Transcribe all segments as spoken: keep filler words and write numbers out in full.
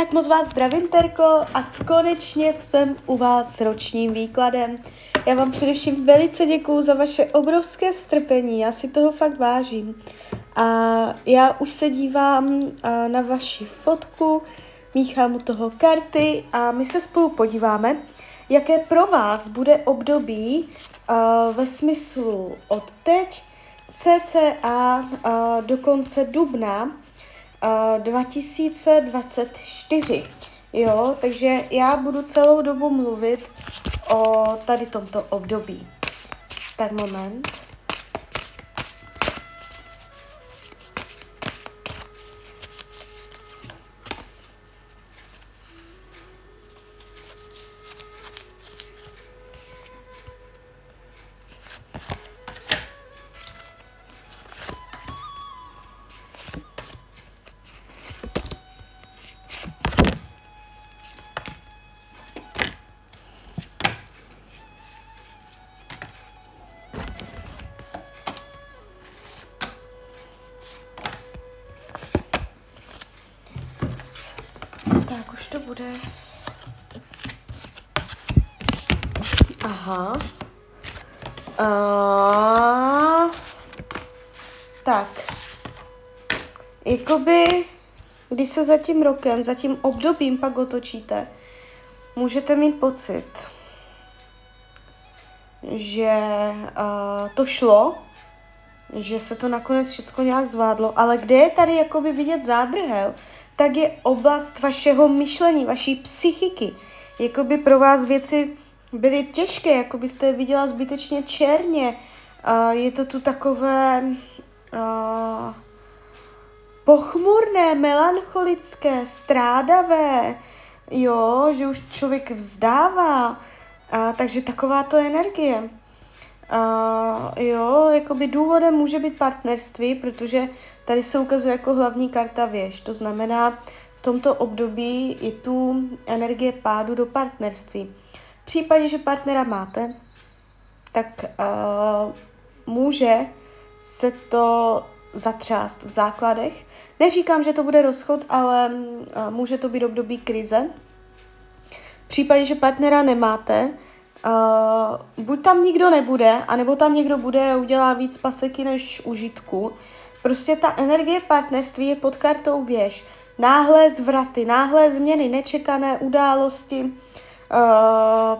Tak moc vás zdravím, Terko, a konečně jsem u vás s ročním výkladem. Já vám především velice děkuju za vaše obrovské strpení, já si toho fakt vážím. A já už se dívám na vaši fotku, míchám u toho karty a my se spolu podíváme, jaké pro vás bude období ve smyslu od teď, cca do konce dubna dva tisíce dvacet čtyři. Jo, takže já budu celou dobu mluvit o tady tomto období. Tak moment. Tak už to bude. Aha. A... Tak. Jakoby, když se za tím rokem, za tím obdobím pak otočíte, můžete mít pocit, že uh, to šlo, že se to nakonec všechno nějak zvládlo, ale kde je tady jakoby vidět zádrhel, tak je oblast vašeho myšlení, vaší psychiky. Jakoby pro vás věci byly těžké, jako byste je viděla zbytečně černě. Uh, je to tu takové uh, pochmurné, melancholické, strádavé, jo, že už člověk vzdává, uh, takže takováto energie. Uh, jo, jakoby důvodem může být partnerství, protože tady se ukazuje jako hlavní karta věž. To znamená, v tomto období je tu energie pádu do partnerství. V případě, že partnera máte, tak uh, může se to zatřást v základech. Neříkám, že to bude rozchod, ale uh, může to být období krize. V případě, že partnera nemáte, Uh, buď tam nikdo nebude, anebo tam někdo bude a udělá víc paseky než užitku. Prostě ta energie partnerství je pod kartou věž. Náhlé zvraty, náhlé změny, nečekané události, uh,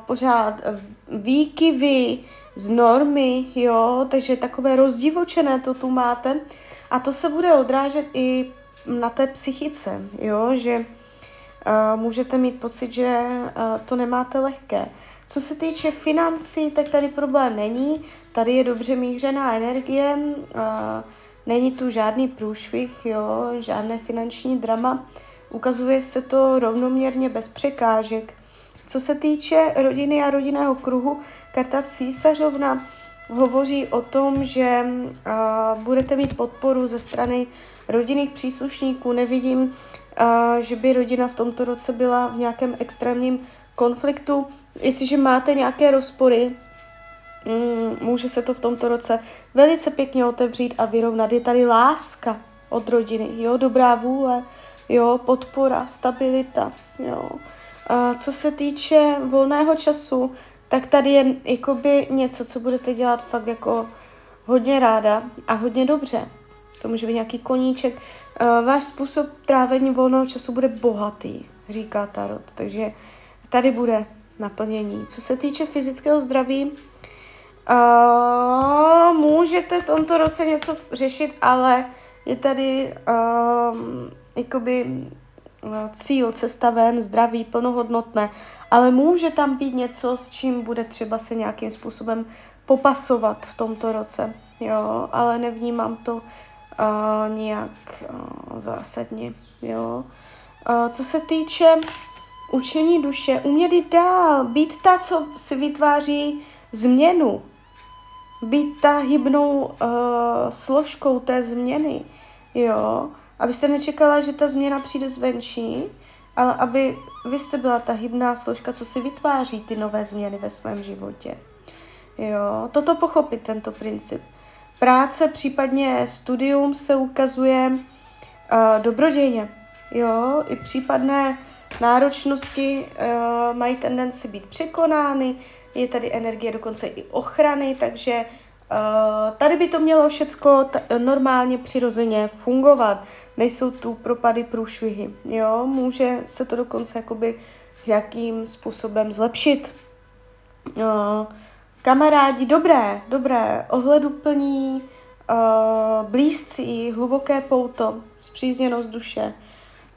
pořád výkyvy z normy, jo, takže takové rozdivočené to tu máte. A to se bude odrážet i na té psychice, jo, že uh, můžete mít pocit, že uh, to nemáte lehké. Co se týče financí, tak tady problém není, tady je dobře mířená energie, není tu žádný průšvih, jo, žádné finanční drama, ukazuje se to rovnoměrně bez překážek. Co se týče rodiny a rodinného kruhu, karta císařovna hovoří o tom, že budete mít podporu ze strany rodinných příslušníků, nevidím, že by rodina v tomto roce byla v nějakém extrémním konfliktu. Jestliže máte nějaké rozpory, může se to v tomto roce velice pěkně otevřít a vyrovnat. Je tady láska od rodiny, jo, dobrá vůle, jo, podpora, stabilita, jo. A co se týče volného času, tak tady je jakoby něco, co budete dělat fakt jako hodně ráda a hodně dobře. To může být nějaký koníček. Váš způsob trávení volného času bude bohatý, říká Tarot, takže tady bude naplnění. Co se týče fyzického zdraví, uh, můžete v tomto roce něco řešit, ale je tady uh, jakoby uh, cíl, cesta ven, zdraví, plnohodnotné, ale může tam být něco, s čím bude třeba se nějakým způsobem popasovat v tomto roce, jo, ale nevnímám to uh, nějak uh, zásadně, jo. Uh, co se týče učení duše, umět jít dál, být ta, co si vytváří změnu, být ta hybnou uh, složkou té změny, jo, abyste nečekala, že ta změna přijde zvenčí, ale aby vy jste byla ta hybná složka, co si vytváří ty nové změny ve svém životě, jo, toto pochopit, tento princip. Práce, případně studium se ukazuje uh, dobrodějně, jo, i případné náročnosti uh, mají tendenci být překonány, je tady energie dokonce i ochrany, takže uh, tady by to mělo všecko normálně, přirozeně fungovat. Nejsou tu propady, průšvihy, jo, může se to dokonce jakoby s nějakým způsobem zlepšit. Uh, kamarádi, dobré, dobré, ohleduplní, uh, blízcí, hluboké pouto, spřízněnost duše.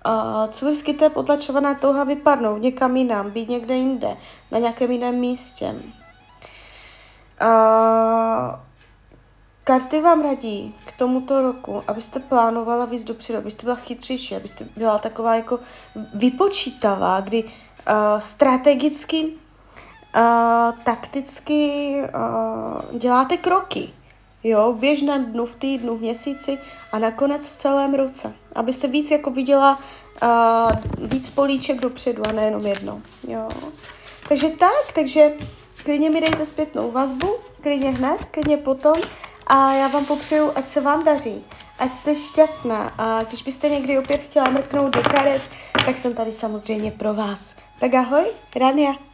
Uh, co vždycky té potlačované touha vypadnou někam jinam, být někde jinde, na nějakém jiném místě. Uh, karty vám radí k tomuto roku, abyste plánovala víc dopředu, abyste byla chytřejší, abyste byla taková jako vypočítavá, kdy uh, strategicky, uh, takticky uh, děláte kroky. Jo, v běžném dnu, v týdnu, v měsíci a nakonec v celém roce. Abyste víc jako viděla uh, víc políček dopředu a nejenom jedno. Jo. Takže tak, takže klidně mi dejte zpětnou vazbu, klidně hned, klidně potom a já vám popřeju, ať se vám daří, ať jste šťastná a když byste někdy opět chtěla mrknout do karet, tak jsem tady samozřejmě pro vás. Tak ahoj, Rania.